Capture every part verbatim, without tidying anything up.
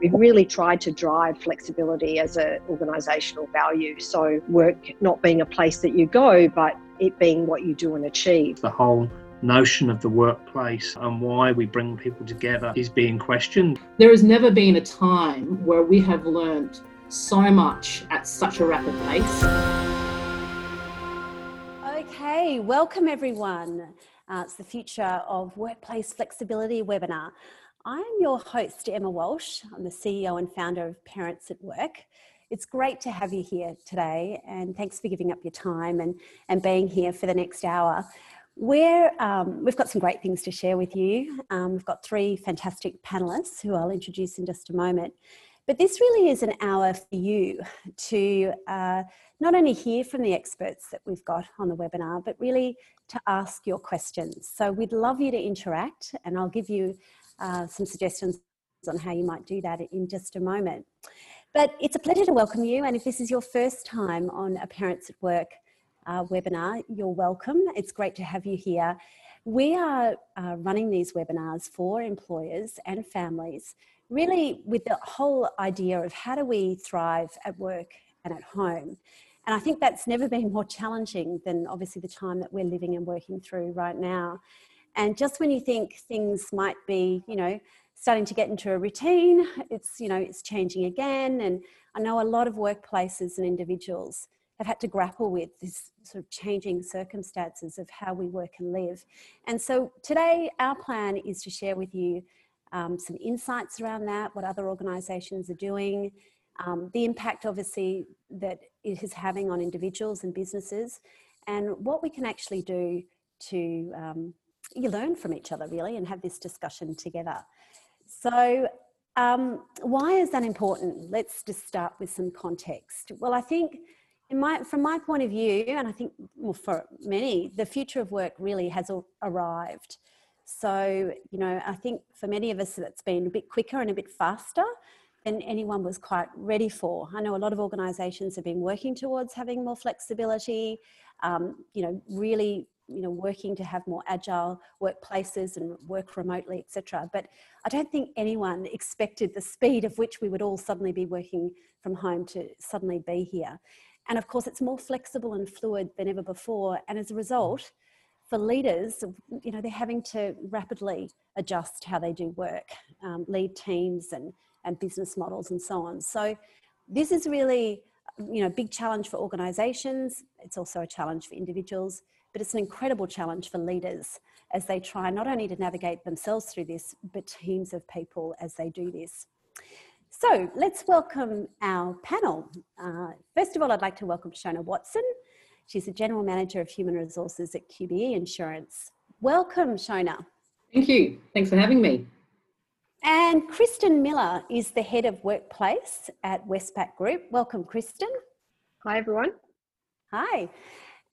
We've really tried to drive flexibility as an organisational value. So work not being a place that you go, but it being what you do and achieve. The whole notion of the workplace and why we bring people together is being questioned. There has never been a time where we have learnt so much at such a rapid pace. Okay, welcome everyone. Uh, it's the Future of Workplace Flexibility webinar. I'm your host, Emma Walsh. I'm the C E O and founder of Parents at Work. It's great to have you here today, and thanks for giving up your time and, and being here for the next hour. We're, um, we've got some great things to share with you. Um, we've got three fantastic panellists who I'll introduce in just a moment. But this really is an hour for you to uh, not only hear from the experts that we've got on the webinar, but really to ask your questions. So we'd love you to interact, and I'll give you uh, some suggestions on how you might do that in just a moment. But it's a pleasure to welcome you, and if this is your first time on a Parents at Work uh, webinar, you're welcome. It's great to have you here. We are uh, running these webinars for employers and families, really with the whole idea of how do we thrive at work and at home. And I think that's never been more challenging than obviously the time that we're living and working through right now. And just when you think things might be, you know, starting to get into a routine, it's, you know, it's changing again. And I know a lot of workplaces and individuals have had to grapple with this sort of changing circumstances of how we work and live. And so today our plan is to share with you Um, some insights around that, what other organisations are doing, um, the impact obviously that it is having on individuals and businesses, and what we can actually do to um, you learn from each other really and have this discussion together. So um, why is that important? Let's just start with some context. Well, I think in my, from my point of view, and I think well, for many, the future of work really has arrived. So, you know, I think for many of us that's been a bit quicker and a bit faster than anyone was quite ready for. I know a lot of organisations have been working towards having more flexibility, um, you know, really, you know, working to have more agile workplaces and work remotely, et cetera. But I don't think anyone expected the speed of which we would all suddenly be working from home to suddenly be here. And of course, it's more flexible and fluid than ever before. And as a result, for leaders, you know, they're having to rapidly adjust how they do work, um, lead teams and, and business models and so on. So this is really, you know, a big challenge for organisations. It's also a challenge for individuals, but it's an incredible challenge for leaders as they try not only to navigate themselves through this, but teams of people as they do this. So let's welcome our panel. Uh, first of all, I'd like to welcome Shona Watson. She's the General Manager of Human Resources at Q B E Insurance. Welcome, Shona. Thank you. Thanks for having me. And Kristen Miller is the Head of Workplace at Westpac Group. Welcome, Kristen. Hi, everyone. Hi.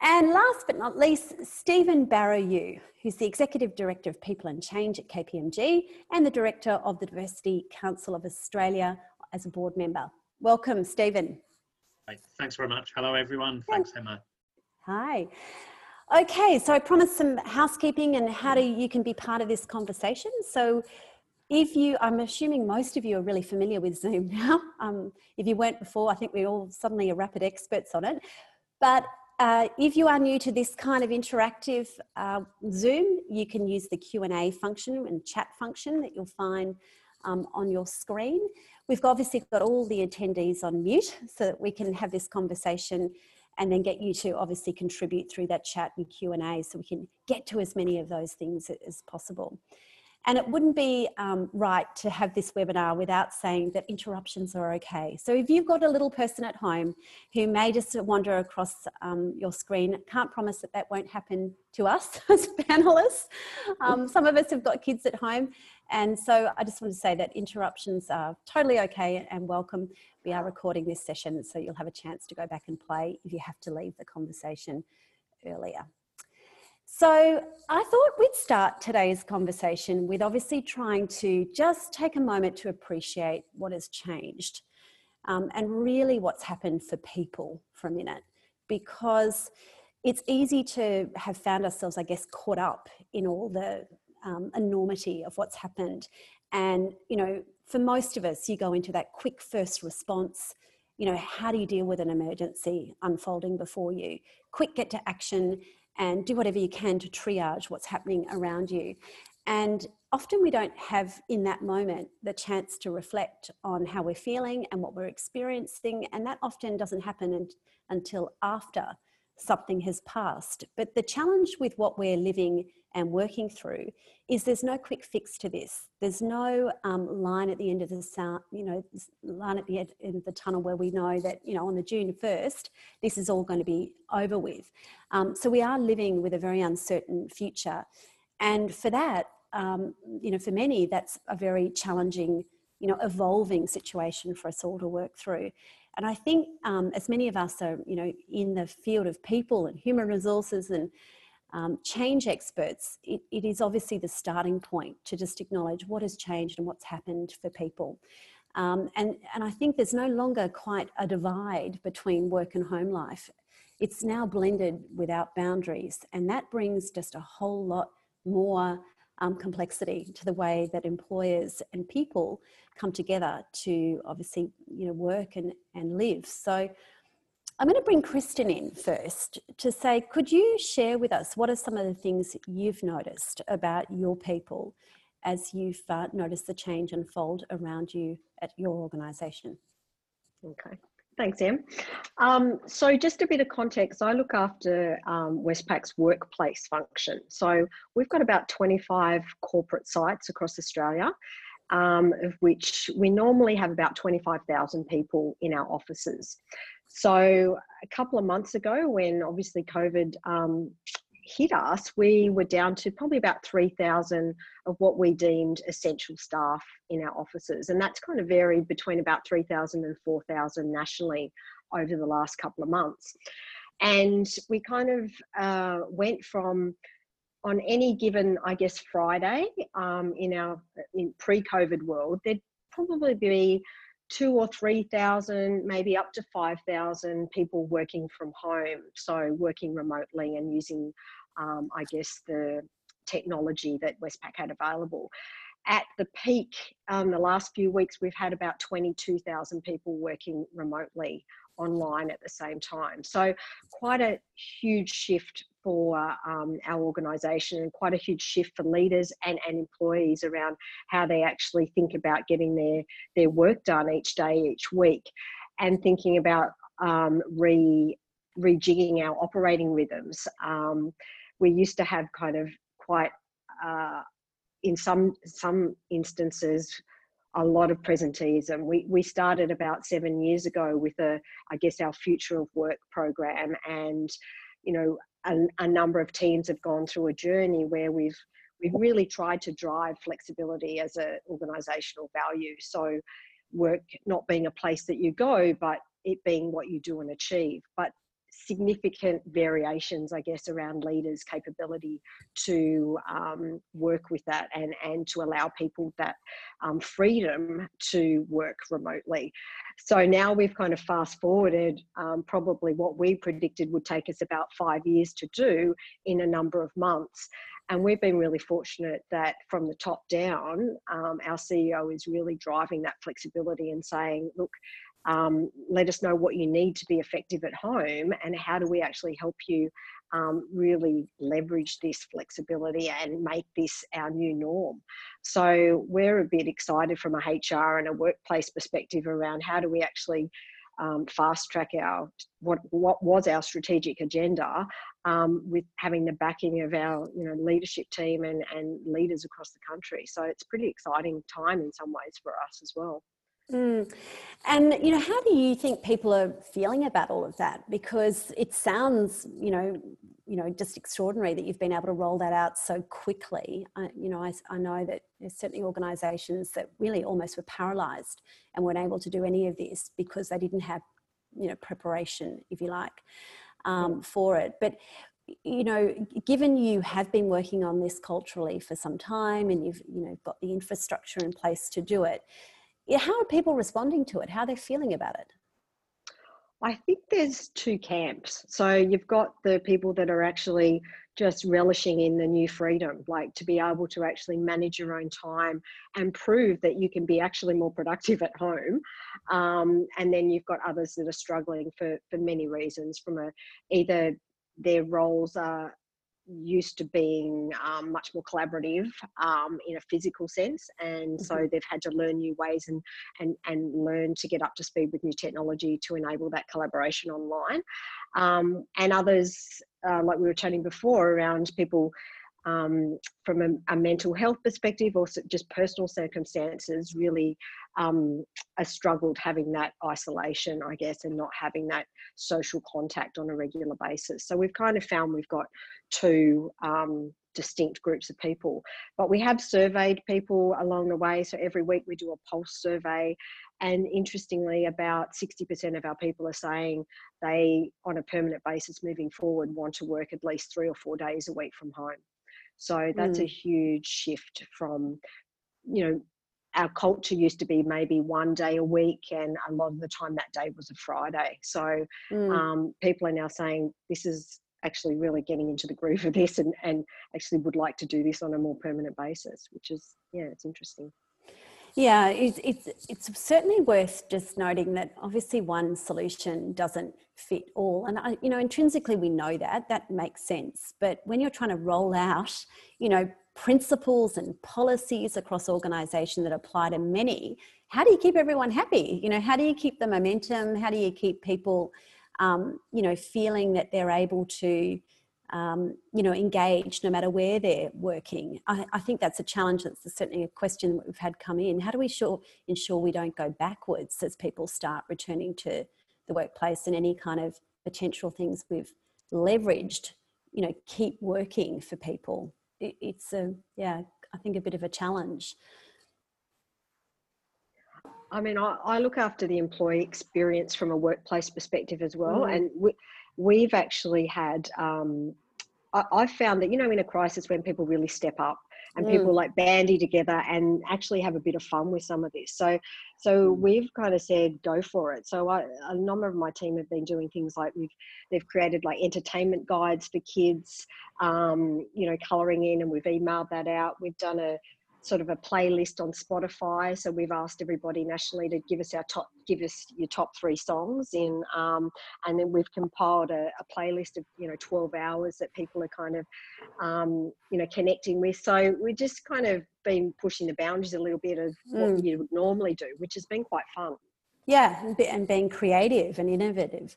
And last but not least, Stephen Barrow-Yu, who's the Executive Director of People and Change at K P M G and the Director of the Diversity Council of Australia as a board member. Welcome, Stephen. Thanks very much. Hello, everyone. Thanks, Emma. Hi. Okay, so I promised some housekeeping and how do you can be part of this conversation. So if you, I'm assuming most of you are really familiar with Zoom now. Um, if you weren't before, I think we all suddenly are rapid experts on it. But uh, if you are new to this kind of interactive uh, Zoom, you can use the Q and A function and chat function that you'll find um, on your screen. We've obviously got all the attendees on mute so that we can have this conversation and then get you to obviously contribute through that chat and Q and A so we can get to as many of those things as possible. And it wouldn't be um, right to have this webinar without saying that interruptions are okay. So if you've got a little person at home who may just wander across um, your screen, can't promise that that won't happen to us as panelists. Um, some of us have got kids at home. And so I just want to say that interruptions are totally okay and welcome. We are recording this session, so you'll have a chance to go back and play if you have to leave the conversation earlier. So I thought we'd start today's conversation with obviously trying to just take a moment to appreciate what has changed um, and really what's happened for people for a minute, because it's easy to have found ourselves, I guess, caught up in all the Um, enormity of what's happened. And, you know, for most of us, you go into that quick first response. You know, how do you deal with an emergency unfolding before you? Quick get to action and do whatever you can to triage what's happening around you. And often we don't have in that moment the chance to reflect on how we're feeling and what we're experiencing. And that often doesn't happen until after something has passed. But the challenge with what we're living and working through is there's no quick fix to this. There's no um, line at the end of the sound, you know, line at the end of the tunnel where we know that, you know, on the June first, this is all going to be over with. Um, so we are living with a very uncertain future. And for that, um, you know, for many, that's a very challenging, you know, evolving situation for us all to work through. And I think um, as many of us are, you know, in the field of people and human resources and um, change experts, it, it is obviously the starting point to just acknowledge what has changed and what's happened for people. Um, and, and I think there's no longer quite a divide between work and home life. It's now blended without boundaries, and that brings just a whole lot more um, complexity to the way that employers and people come together to obviously, you know, work and, and live. So I'm going to bring Kristen in first to say, could you share with us what are some of the things you've noticed about your people as you've uh, noticed the change unfold around you at your organisation? Okay. Thanks, Em. Um, so just a bit of context, I look after um, Westpac's workplace function. So we've got about twenty-five corporate sites across Australia, um, of which we normally have about twenty-five thousand people in our offices. So a couple of months ago, when obviously COVID um, hit us, we were down to probably about three thousand of what we deemed essential staff in our offices. And that's kind of varied between about three thousand and four thousand nationally over the last couple of months. And we kind of uh, went from, on any given, I guess, Friday um, in our in pre-COVID world, there'd probably be two or three thousand, maybe up to five thousand people working from home. So working remotely and using, um, I guess, the technology that Westpac had available. At the peak, um, the last few weeks, we've had about twenty-two thousand people working remotely online at the same time. So quite a huge shift for um, our organisation, and quite a huge shift for leaders and, and employees around how they actually think about getting their, their work done each day, each week, and thinking about um, re, rejigging our operating rhythms. Um, we used to have kind of quite, uh, in some, some instances, a lot of presenteeism. We, we started about seven years ago with, a, I guess, our Future of Work program, and, you know, A, a number of teams have gone through a journey where we've we've really tried to drive flexibility as an organisational value. So work not being a place that you go, but it being what you do and achieve. But significant variations, I guess, around leaders' capability to um, work with that, and, and to allow people that um, freedom to work remotely. So now we've kind of fast forwarded um, probably what we predicted would take us about five years to do in a number of months. And we've been really fortunate that from the top down, um, our C E O is really driving that flexibility and saying, look, Um, let us know what you need to be effective at home, and how do we actually help you um, really leverage this flexibility and make this our new norm. So we're a bit excited from a H R and a workplace perspective around how do we actually um, fast track our what, what was our strategic agenda um, with having the backing of our you know leadership team and, and leaders across the country. So it's a pretty exciting time in some ways for us as well. Mm. And, you know, how do you think people are feeling about all of that? Because it sounds, you know, you know, just extraordinary that you've been able to roll that out so quickly. I, you know, I, I know that there's certainly organisations that really almost were paralysed and weren't able to do any of this because they didn't have, you know, preparation, if you like, um, for it. But, you know, given you have been working on this culturally for some time, and you've, you know, got the infrastructure in place to do it, how are people responding to it? How are they feeling about it? I think there's two camps. So you've got the people that are actually just relishing in the new freedom, like to be able to actually manage your own time and prove that you can be actually more productive at home. Um, and then you've got others that are struggling for, for many reasons, from a, either their roles are used to being um, much more collaborative um, in a physical sense, and so they've had to learn new ways and and and learn to get up to speed with new technology to enable that collaboration online, um, and others uh, like we were chatting before around people um, from a, a mental health perspective or just personal circumstances really um, are struggled having that isolation, I guess, and not having that social contact on a regular basis. So we've kind of found we've got two um, distinct groups of people, but we have surveyed people along the way. So every week we do a pulse survey, and interestingly about sixty percent of our people are saying they, on a permanent basis moving forward, want to work at least three or four days a week from home. So that's mm. a huge shift from, you know, our culture used to be maybe one day a week, and a lot of the time that day was a Friday. So mm. um, people are now saying this is actually really getting into the groove of this, and, and actually would like to do this on a more permanent basis, which is, yeah, it's interesting. Yeah, it's, it's, it's certainly worth just noting that obviously one solution doesn't fit all. And, I, you know, intrinsically we know that, that makes sense. But when you're trying to roll out, you know, principles and policies across organisation that apply to many, how do you keep everyone happy? You know, how do you keep the momentum? How do you keep people, um, you know, feeling that they're able to, Um, you know, engaged no matter where they're working? I, I think that's a challenge. That's certainly a question that we've had come in. How do we sure, ensure we don't go backwards as people start returning to the workplace, and any kind of potential things we've leveraged, you know, keep working for people? It, it's a, yeah, I think a bit of a challenge. I mean, I, I look after the employee experience from a workplace perspective as well. Mm. And we, we've actually had, um, I, I found that, you know, in a crisis when people really step up and mm. people like bandy together and actually have a bit of fun with some of this. So, so mm. we've kind of said, go for it. So I, a number of my team have been doing things like we've, they've created like entertainment guides for kids, um, you know, colouring in, and we've emailed that out. We've done a sort of a playlist on Spotify. So we've asked everybody nationally to give us our top, give us your top three songs in, um, and then we've compiled a, a playlist of, you know, twelve hours that people are kind of, um, you know, connecting with. So we're just kind of been pushing the boundaries a little bit of mm. what you would normally do, which has been quite fun. Yeah, and being creative and innovative.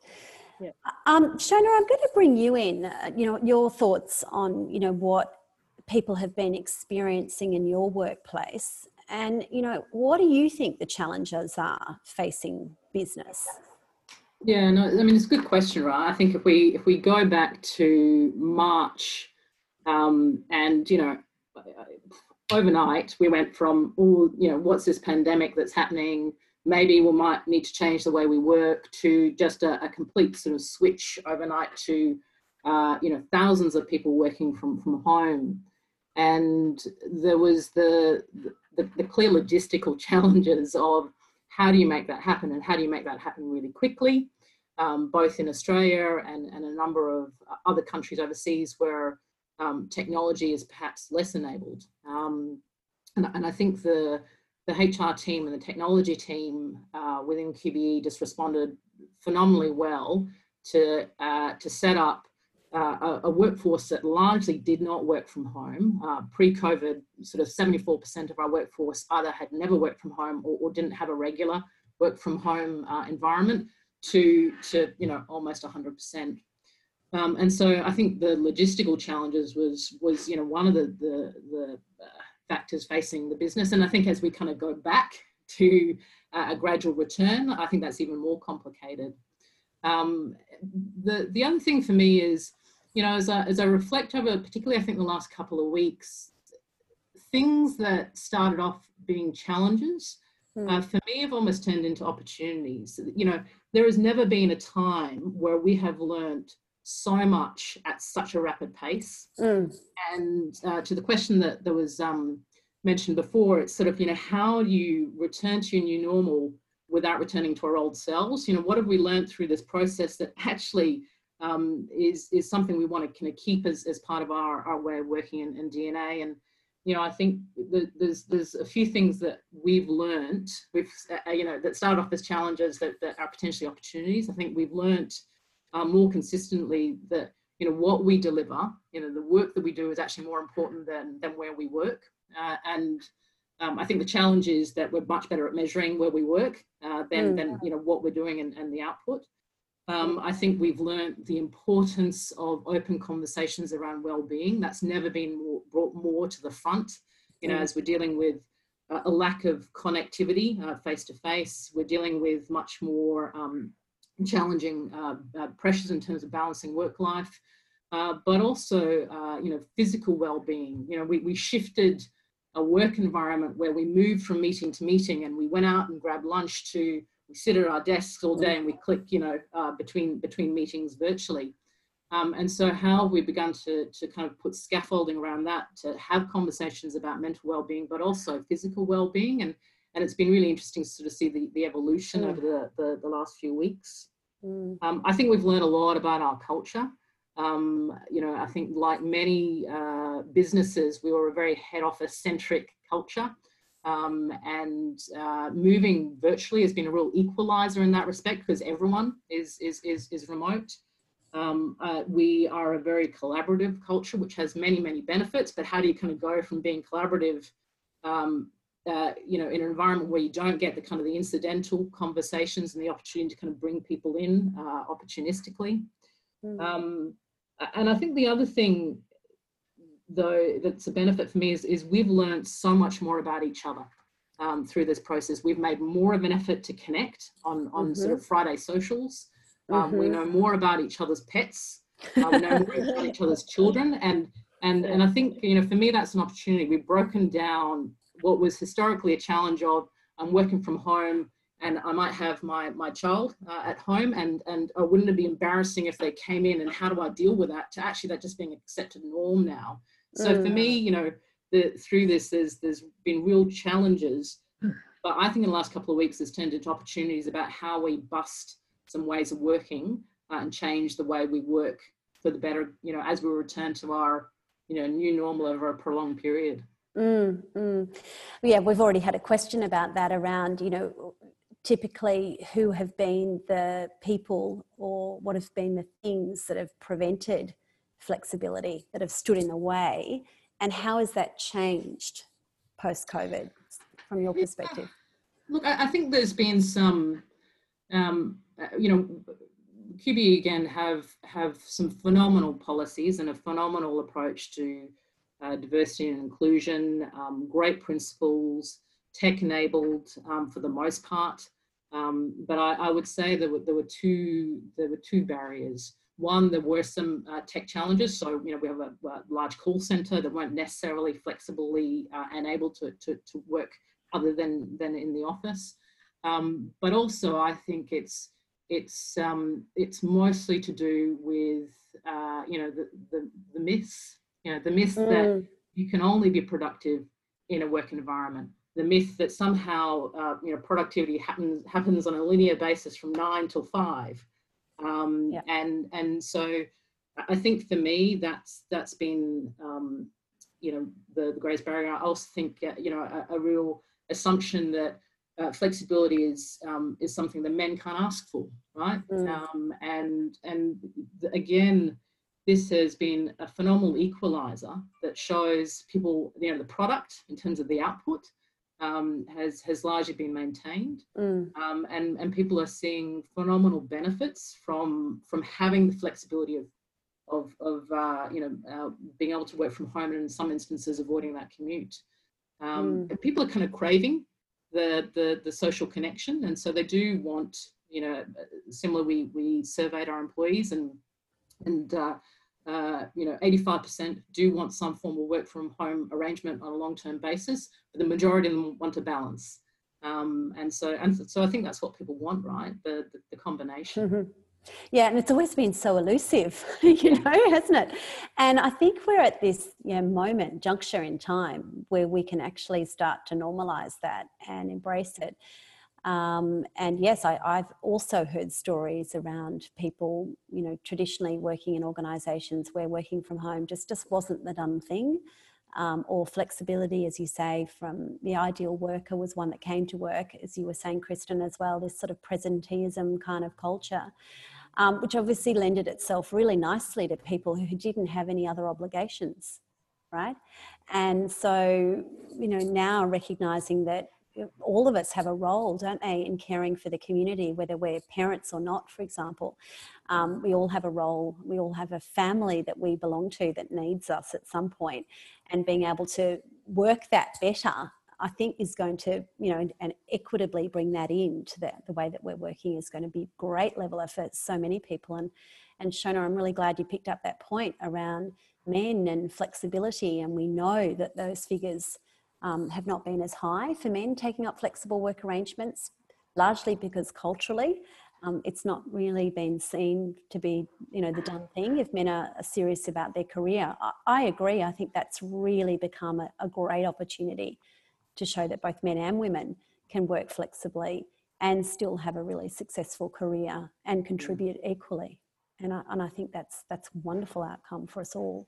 Yeah. Um, Shona, I'm going to bring you in, uh, you know, your thoughts on, you know, what people have been experiencing in your workplace, and, you know, what do you think the challenges are facing business? Yeah, no, I mean, it's a good question, right? I think if we if we go back to March, um, and, you know, overnight we went from, all, you know, what's this pandemic that's happening? Maybe we might need to change the way we work, to just a, a complete sort of switch overnight to, uh, you know, thousands of people working from from home. And there was the, the, the clear logistical challenges of how do you make that happen, and how do you make that happen really quickly, um, both in Australia and, and a number of other countries overseas where um, technology is perhaps less enabled. Um, and, and I think the, the H R team and the technology team uh, within Q B E just responded phenomenally well to, uh, to set up Uh, a, a workforce that largely did not work from home. Uh, pre-COVID, sort of seventy-four percent of our workforce either had never worked from home or, or didn't have a regular work from home uh, environment, to, to, you know, almost one hundred percent. Um, and so I think the logistical challenges was, was you know, one of the, the, the factors facing the business. And I think as we kind of go back to a gradual return, I think that's even more complicated. Um, the, the other thing for me is, you know, as I, as I reflect over, particularly I think the last couple of weeks, things that started off being challenges, mm. uh, for me have almost turned into opportunities. You know, there has never been a time where we have learned so much at such a rapid pace. Mm. And uh, to the question that, that was um, mentioned before, it's sort of, you know, how do you return to your new normal without returning to our old selves? You know, what have we learned through this process that actually um, is, is something we want to kind of keep as, as part of our, our way of working and, and D N A? And, you know, I think the, there's, there's a few things that we've learned, we've, uh, you know, that started off as challenges that, that are potentially opportunities. I think we've learned uh, more consistently that, you know, what we deliver, you know, the work that we do is actually more important than, than where we work. Uh, and um, I think the challenge is that we're much better at measuring where we work uh, than, mm. than, you know, what we're doing and, and the output. Um, I think we've learned the importance of open conversations around well-being. That's never been more, brought more to the front, you know, mm. as we're dealing with uh, a lack of connectivity uh, face-to-face. We're dealing with much more um, challenging uh, uh, pressures in terms of balancing work-life, uh, but also, uh, you know, physical well-being. You know, we, we shifted a work environment where we moved from meeting to meeting and we went out and grabbed lunch to we sit at our desks all day and we click, you know, uh, between between meetings virtually. Um, and so how we've begun to, to kind of put scaffolding around that, to have conversations about mental well-being, but also physical well-being. And, and it's been really interesting to sort of see the, the evolution mm. over the, the, the last few weeks. Mm. Um, I think we've learned a lot about our culture. Um, you know, I think like many uh, businesses, we were a very head office centric culture. Um, and uh, moving virtually has been a real equalizer in that respect because everyone is, is, is, is remote. Um, uh, we are a very collaborative culture, which has many, many benefits, but how do you kind of go from being collaborative, um, uh, you know, in an environment where you don't get the kind of the incidental conversations and the opportunity to kind of bring people in uh, opportunistically. Mm. Um, and I think the other thing though that's a benefit for me is, is we've learned so much more about each other um, through this process. We've made more of an effort to connect on, on mm-hmm. sort of Friday socials. Um, mm-hmm. We know more about each other's pets. Um, we know more about each other's children. And, and, and I think, you know, for me, that's an opportunity. We've broken down what was historically a challenge of I'm working from home and I might have my, my child uh, at home and, and oh, wouldn't it be embarrassing if they came in and how do I deal with that to actually that just being accepted norm now. So for me, you know, the, through this, there's there's been real challenges, but I think in the last couple of weeks, it's turned into opportunities about how we bust some ways of working uh, and change the way we work for the better, you know, as we return to our, you know, new normal over a prolonged period. Mm, mm. Yeah, we've already had a question about that around, you know, typically who have been the people or what have been the things that have prevented flexibility that have stood in the way, and how has that changed post-COVID from your perspective? Yeah. Look, I, I think there's been some, um, you know, Q B E again have have some phenomenal policies and a phenomenal approach to uh, diversity and inclusion, um, great principles, tech-enabled um, for the most part. Um, but I, I would say there were there were two there were two barriers. One, there were some uh, tech challenges. So, you know, we have a, a large call center that weren't necessarily flexibly uh, and able to, to, to work other than, than in the office. Um, but also I think it's, it's, um, it's mostly to do with, uh, you know, the, the, the myths, you know, the myth mm. that you can only be productive in a work environment. The myth that somehow, uh, you know, productivity happens, happens on a linear basis from nine till five. Um, yeah. And and so I think for me that's that's been um, you know the, the greatest barrier. I also think uh, you know a, a real assumption that uh, flexibility is um, is something that men can't ask for, right? Mm. Um, and and again, this has been a phenomenal equalizer that shows people you know the product in terms of the output. Um, has has largely been maintained, mm. um, and and people are seeing phenomenal benefits from from having the flexibility of of of uh, you know uh, being able to work from home and in some instances avoiding that commute. Um, mm. People are kind of craving the the the social connection, and so they do want you know similar. We we surveyed our employees, and and uh, Uh, you know, eighty-five percent do want some form of work from home arrangement on a long-term basis, but the majority of them want to balance. Um, and so, and so I think that's what people want, right? The, the, the combination. Mm-hmm. Yeah. And it's always been so elusive, you know, hasn't it? And I think we're at this you know, moment, juncture in time where we can actually start to normalise that and embrace it. Um, and yes, I, I've also heard stories around people, you know, traditionally working in organisations where working from home just, just wasn't the done thing, um, or flexibility, as you say, from the ideal worker was one that came to work, as you were saying, Kristen, as well, this sort of presenteeism kind of culture, um, which obviously lended itself really nicely to people who didn't have any other obligations, right? And so, you know, now recognising that all of us have a role, don't they, in caring for the community, whether we're parents or not, for example. Um, we all have a role. We all have a family that we belong to that needs us at some point, and being able to work that better, I think, is going to, you know, and, and equitably bring that into the, the way that we're working is going to be a great leveler for so many people. And, and Shona, I'm really glad you picked up that point around men and flexibility. And we know that those figures Um, have not been as high for men taking up flexible work arrangements, largely because culturally um, it's not really been seen to be, you know, the done thing if men are serious about their career. I, I agree. I think that's really become a, a great opportunity to show that both men and women can work flexibly and still have a really successful career and contribute equally. And I, and I think that's, that's a wonderful outcome for us all.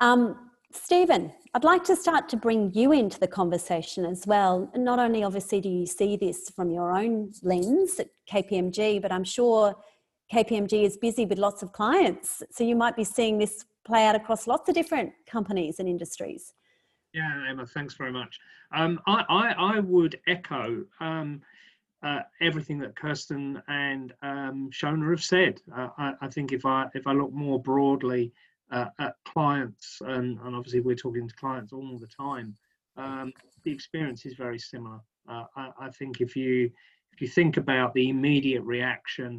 Um, Stephen, I'd like to start to bring you into the conversation as well. And not only obviously do you see this from your own lens at K P M G, but I'm sure K P M G is busy with lots of clients. So you might be seeing this play out across lots of different companies and industries. Yeah, Emma, thanks very much. Um, I, I, I would echo um, uh, everything that Kirsten and um, Shona have said. Uh, I, I think if I, if I look more broadly Uh, at clients, and, and obviously we're talking to clients all the time, um, the experience is very similar. Uh, I, I think if you if you think about the immediate reaction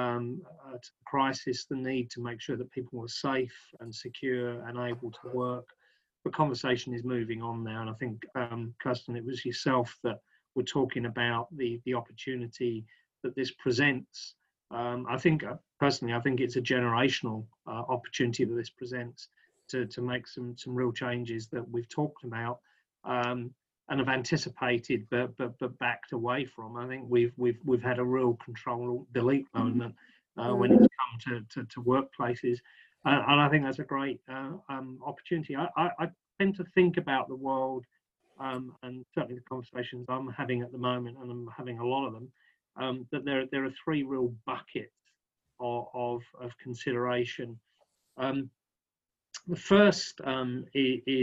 um, uh, to the crisis, the need to make sure that people were safe and secure and able to work, the conversation is moving on now. And I think, um, Kirsten, it was yourself that were talking about the, the opportunity that this presents. Um, I think, uh, personally, I think it's a generational uh, opportunity that this presents to, to make some, some real changes that we've talked about um, and have anticipated, but, but but backed away from. I think we've we've we've had a real control delete moment uh, when it's come to to, to workplaces, uh, and I think that's a great uh, um, opportunity. I, I, I tend to think about the world, um, and certainly the conversations I'm having at the moment, and I'm having a lot of them, Um, that there, there are three real buckets of, of, of consideration. Um, the first um,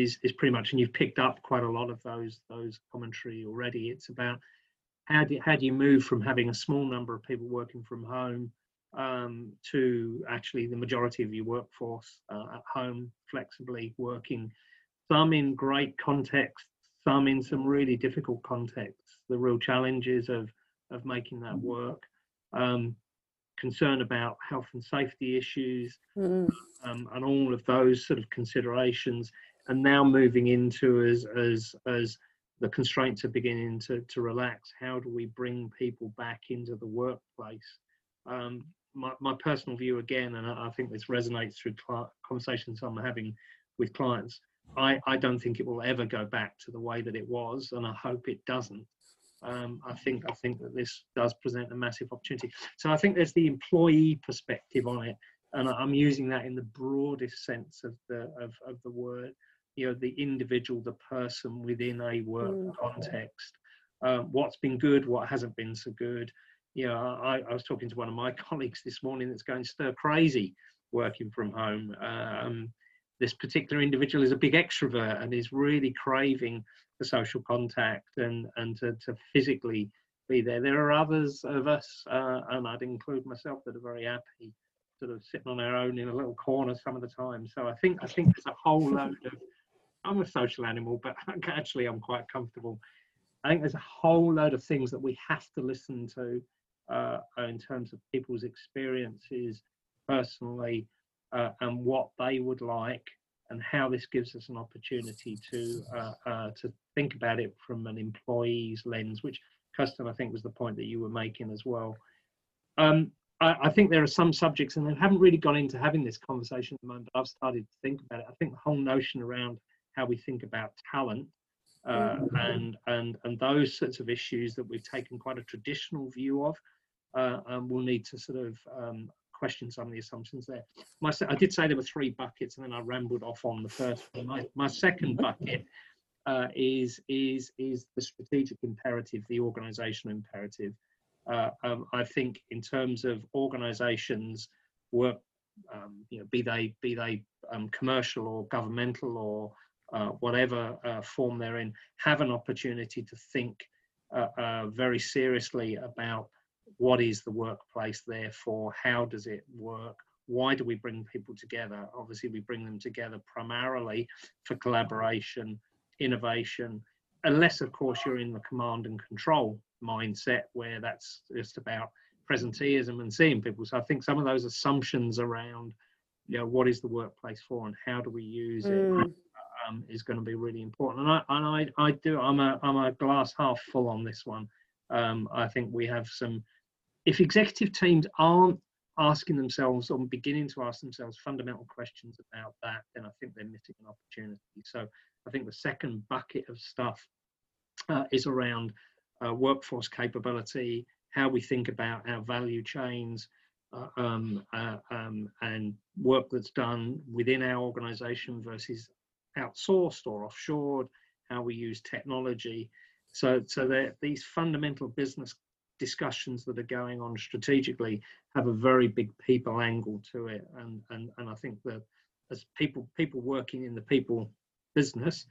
is, is pretty much, and you've picked up quite a lot of those, those commentary already, it's about how do, how do you move from having a small number of people working from home um, to actually the majority of your workforce uh, at home, flexibly working, some in great contexts, some in some really difficult contexts, the real challenges of of making that work, um, concern about health and safety issues, mm. um, and all of those sort of considerations, and now moving into as as as the constraints are beginning to, to relax, how do we bring people back into the workplace? Um, my, my personal view again, and I think this resonates through conversations I'm having with clients, I, I don't think it will ever go back to the way that it was, and I hope it doesn't. Um, I think I think that this does present a massive opportunity. So I think there's the employee perspective on it, and I'm using that in the broadest sense of the of, of the word. You know, the individual, the person within a work mm. context. Uh, what's been good, what hasn't been so good. You know, I, I was talking to one of my colleagues this morning that's going stir crazy working from home. Um, this particular individual is a big extrovert and is really craving for social contact and, and to, to physically be there. There are others of us, uh, and I'd include myself, that are very happy sort of sitting on our own in a little corner some of the time. So I think I think there's a whole load of, I'm a social animal, but actually I'm quite comfortable. I think there's a whole load of things that we have to listen to uh, in terms of people's experiences personally, Uh, and what they would like, and how this gives us an opportunity to uh, uh, to think about it from an employee's lens, which, Kirsten, I think was the point that you were making as well. Um, I, I think there are some subjects, and I haven't really gone into having this conversation at the moment, but I've started to think about it. I think the whole notion around how we think about talent uh, and and and those sorts of issues that we've taken quite a traditional view of, uh, and we'll need to sort of um, question some of the assumptions there. My, I did say there were three buckets, and then I rambled off on the first one. My, my second bucket uh, is is is the strategic imperative, the organisational imperative. Uh, um, I think in terms of organisations, work, um, you know, be they be they um, commercial or governmental or uh, whatever uh, form they're in, have an opportunity to think uh, uh, very seriously about what is the workplace there for, how does it work, why do we bring people together? Obviously, we bring them together primarily for collaboration, innovation, unless, of course, you're in the command and control mindset where that's just about presenteeism and seeing people. So I think some of those assumptions around, you know, what is the workplace for and how do we use it mm. um, is going to be really important. And I and I, I do I'm a I'm a glass half full on this one. Um, I think we have some. If executive teams aren't asking themselves or beginning to ask themselves fundamental questions about that, then I think they're missing an opportunity. So I think the second bucket of stuff uh, is around uh, workforce capability, how we think about our value chains, uh, um, uh, um, and work that's done within our organisation versus outsourced or offshored, how we use technology. So, so that these fundamental business discussions that are going on strategically have a very big people angle to it, and and and I think that as people people working in the people business,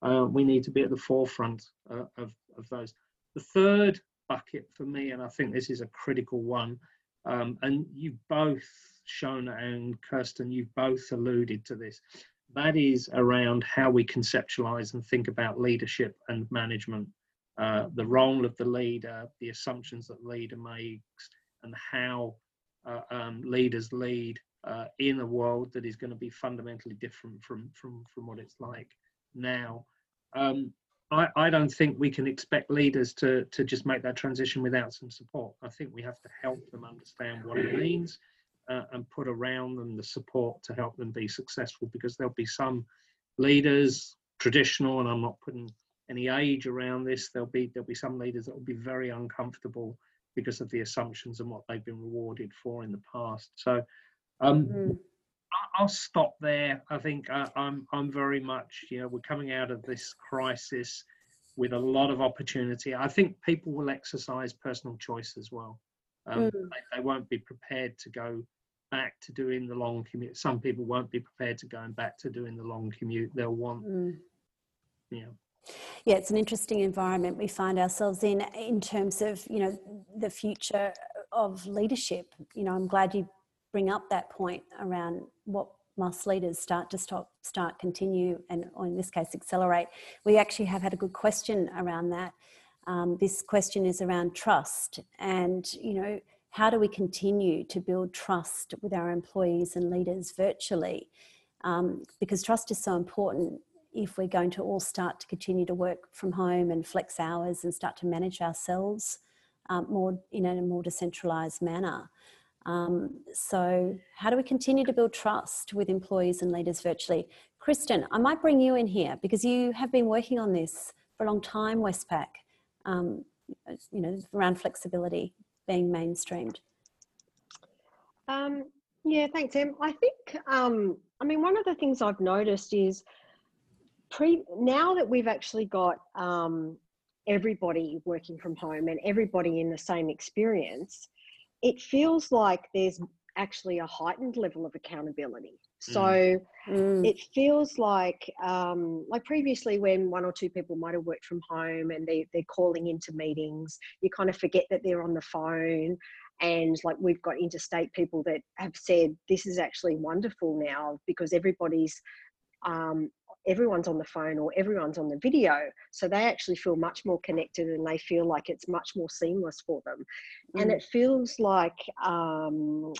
uh, we need to be at the forefront uh, of of those. The third bucket for me, and I think this is a critical one, um, and you both, Shona and Kirsten, you both alluded to this. That is around how we conceptualize and think about leadership and management. Uh, the role of the leader, the assumptions that the leader makes, and how uh, um, leaders lead uh, in a world that is going to be fundamentally different from from from what it's like now. Um, I, I don't think we can expect leaders to to just make that transition without some support. I think we have to help them understand what it means uh, and put around them the support to help them be successful, because there'll be some leaders, traditional, and I'm not putting any age around this, there'll be there'll be some leaders that will be very uncomfortable because of the assumptions and what they've been rewarded for in the past. So um mm. I'll stop there. I think uh, I'm I'm very much, you know, we're coming out of this crisis with a lot of opportunity. I think people will exercise personal choice as well. Um, mm. they, they won't be prepared to go back to doing the long commute. Some people won't be prepared to going back to doing the long commute. They'll want, mm. you know, yeah, it's an interesting environment we find ourselves in, in terms of, you know, the future of leadership. You know, I'm glad you bring up that point around what must leaders start to stop, start, continue, and or in this case, accelerate. We actually have had a good question around that. Um, this question is around trust and, you know, how do we continue to build trust with our employees and leaders virtually? Um, because trust is so important if we're going to all start to continue to work from home and flex hours and start to manage ourselves um, more in a more decentralised manner. Um, so how do we continue to build trust with employees and leaders virtually? Kristen, I might bring you in here because you have been working on this for a long time, Westpac, um, you know, around flexibility being mainstreamed. Um, yeah, thanks, Em. I think, um, I mean, one of the things I've noticed is Pre, now that we've actually got um, everybody working from home and everybody in the same experience, it feels like there's actually a heightened level of accountability. So mm. it feels like, um, like previously when one or two people might have worked from home and they, they're calling into meetings, you kind of forget that they're on the phone. And like we've got interstate people that have said, this is actually wonderful now because everybody's, um, everyone's on the phone or everyone's on the video, so they actually feel much more connected and they feel like it's much more seamless for them. Mm. And it feels like um,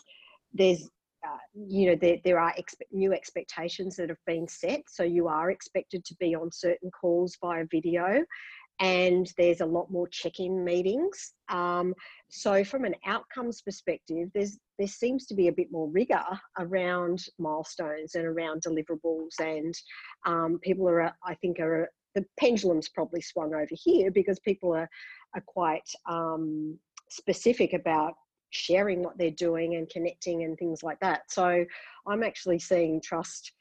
there's, uh, you know, there, there are expe new expectations that have been set. So you are expected to be on certain calls via video and there's a lot more check-in meetings. Um, so from an outcomes perspective, there's there seems to be a bit more rigor around milestones and around deliverables, and um, people are, I think, are the pendulum's probably swung over here because people are, are quite um, specific about sharing what they're doing and connecting and things like that. So I'm actually seeing trust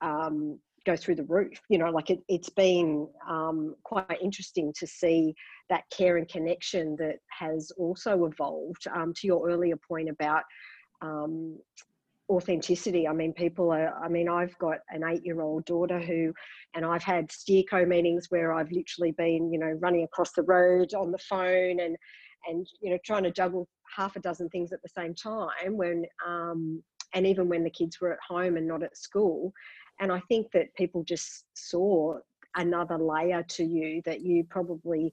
um, go through the roof, you know, like it, it's been um, quite interesting to see that care and connection that has also evolved. Um, to your earlier point about um, authenticity, I mean, people are, I mean, I've got an eight-year-old daughter who, and I've had steerco meetings where I've literally been, you know, running across the road on the phone and, and you know, trying to juggle half a dozen things at the same time when, um, and even when the kids were at home and not at school. And I think that people just saw another layer to you that you probably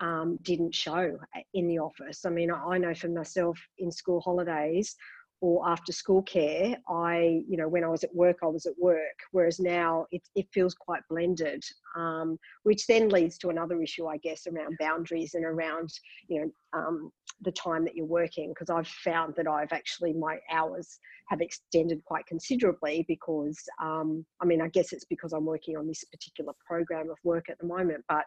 um, didn't show in the office. I mean, I know for myself in school holidays, or after school care, I, you know, when I was at work, I was at work, whereas now it, it feels quite blended, um, which then leads to another issue, I guess, around boundaries and around, you know, um, the time that you're working, because I've found that I've actually, my hours have extended quite considerably because, um, I mean, I guess it's because I'm working on this particular program of work at the moment, but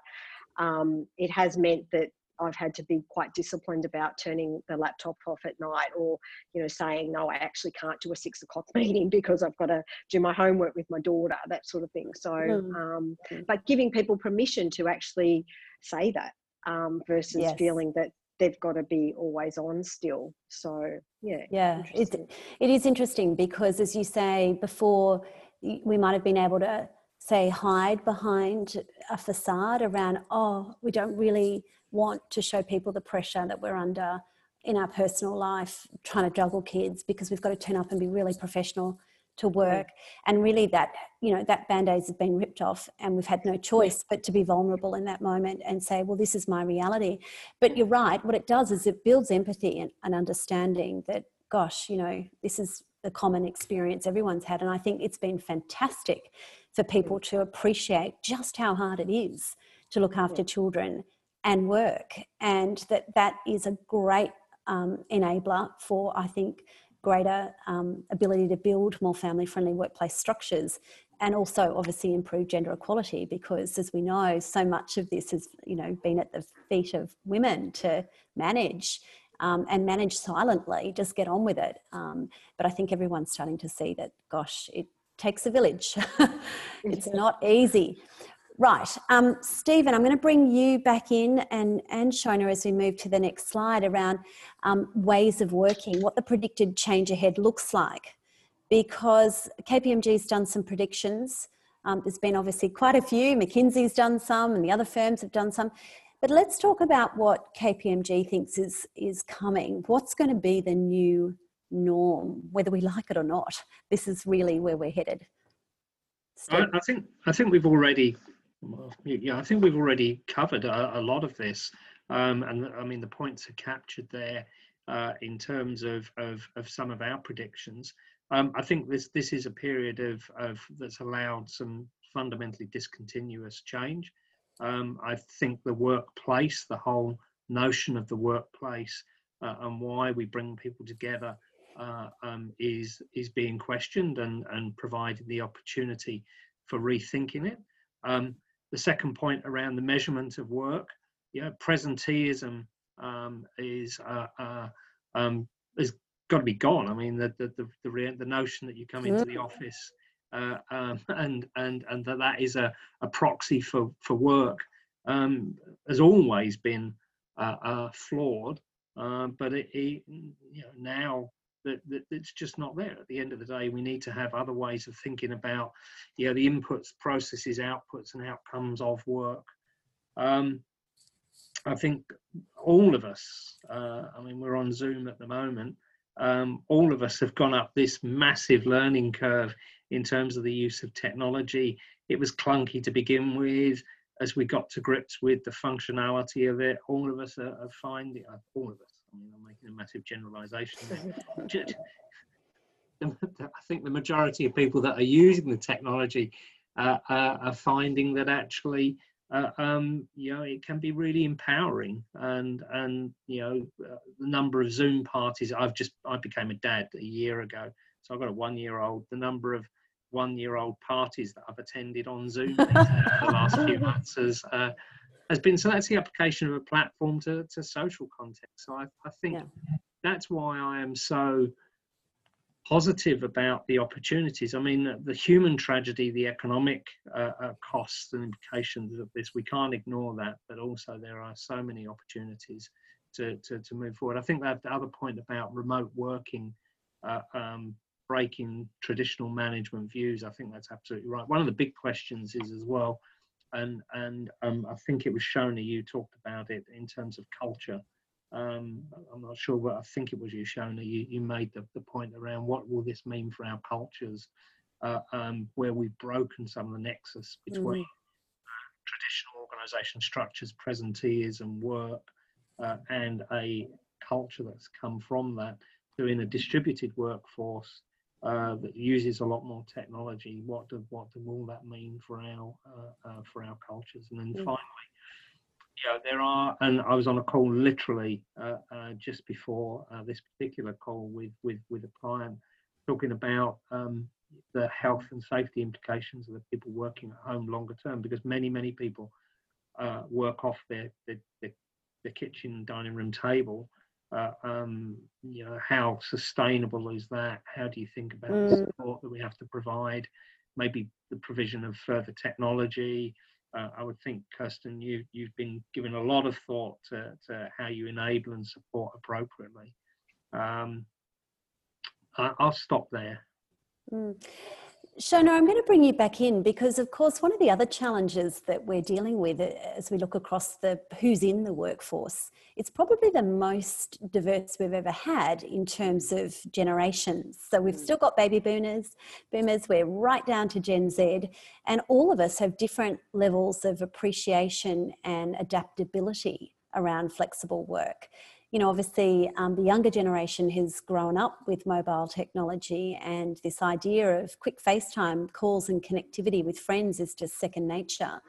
um, it has meant that I've had to be quite disciplined about turning the laptop off at night, or, you know, saying, no, I actually can't do a six o'clock meeting because I've got to do my homework with my daughter, that sort of thing. So, mm. um, but giving people permission to actually say that um, versus yes. feeling that they've got to be always on still. So, yeah. Yeah, it's, it is interesting because, as you say, before we might have been able to say hide behind a facade around, oh, we don't really want to show people the pressure that we're under in our personal life, trying to juggle kids, because we've got to turn up and be really professional to work. Yeah. And really that, you know, that Band-Aids have been ripped off and we've had no choice but to be vulnerable in that moment and say, well, this is my reality. But you're right. What it does is it builds empathy and, and understanding that, gosh, you know, this is the common experience everyone's had. And I think it's been fantastic for people yeah. to appreciate just how hard it is to look after yeah. children and work, and that that is a great um, enabler for, I think, greater um, ability to build more family-friendly workplace structures, and also obviously improve gender equality, because as we know, so much of this has, you know, been at the feet of women to manage um, and manage silently, just get on with it. Um, but I think everyone's starting to see that, gosh, it takes a village. It's not easy. Right, um, Stephen, I'm going to bring you back in, and, and Shona, as we move to the next slide around um, ways of working, what the predicted change ahead looks like, because K P M G's done some predictions. Um, there's been obviously quite a few. McKinsey's done some, and the other firms have done some. But let's talk about what K P M G thinks is, is coming. What's going to be the new norm, whether we like it or not? This is really where we're headed. I, I think I think we've already... Well, yeah, I think we've already covered a, a lot of this, um, and I mean the points are captured there uh, in terms of, of of some of our predictions. Um, I think this this is a period of of that's allowed some fundamentally discontinuous change. Um, I think the workplace, the whole notion of the workplace uh, and why we bring people together uh, um, is is being questioned and and provided the opportunity for rethinking it. Um, The second point around the measurement of work, you know, presenteeism um, is uh, uh, um, has got to be gone. I mean, the the the, the, re the notion that you come into the office uh, um, and and and that that is a, a proxy for for work um, has always been uh, uh, flawed. Uh, but it, it, you know, now that, that it's just not there. At the end of the day, we need to have other ways of thinking about, you know, the inputs, processes, outputs and outcomes of work. Um, I think all of us, uh, I mean, we're on Zoom at the moment, um, all of us have gone up this massive learning curve in terms of the use of technology. It was clunky to begin with. As we got to grips with the functionality of it, all of us are, are finding, uh, all of us, I mean, I'm making a massive generalisation there. I think the majority of people that are using the technology uh, uh, are finding that actually, uh, um, you know, it can be really empowering. And and you know, uh, the number of Zoom parties. I've just I became a dad a year ago, so I've got a one-year-old. The number of one-year-old parties that I've attended on Zoom for the last few months has, uh, has been, so that's the application of a platform to, to social context. So I, I think yeah. that's why I am so positive about the opportunities. I mean, the human tragedy, the economic uh, uh, costs and implications of this, we can't ignore that, but also there are so many opportunities to, to, to move forward. I think that the other point about remote working, uh, um, breaking traditional management views, I think that's absolutely right. One of the big questions is as well, and and um, I think it was Shona, you talked about it in terms of culture. Um, I'm not sure, but I think it was you, Shona, you, you made the, the point around what will this mean for our cultures, uh, um, where we've broken some of the nexus between mm-hmm. traditional organisation structures, presenteeism, work, uh, and a culture that's come from that. They're in a distributed workforce uh, that uses a lot more technology. What do, what do, will that mean for our uh, uh, for our cultures? And then mm-hmm. finally, yeah, there are, and I was on a call literally uh, uh, just before uh, this particular call with, with, with a client talking about um, the health and safety implications of the people working at home longer term, because many, many people uh, work off their, their, their, their kitchen dining room table. Uh, um, you know, how sustainable is that? How do you think about mm. the support that we have to provide? Maybe the provision of further technology. Uh, I would think, Kirsten, you, you've been giving a lot of thought to, to how you enable and support appropriately. Um, I, I'll stop there. Mm. Shona, I'm going to bring you back in because, of course, one of the other challenges that we're dealing with as we look across the who's in the workforce, it's probably the most diverse we've ever had in terms of generations. So we've still got baby boomers, boomers, we're right down to Gen Z, and all of us have different levels of appreciation and adaptability around flexible work. You know, obviously, um, the younger generation has grown up with mobile technology, and this idea of quick FaceTime calls and connectivity with friends is just second nature.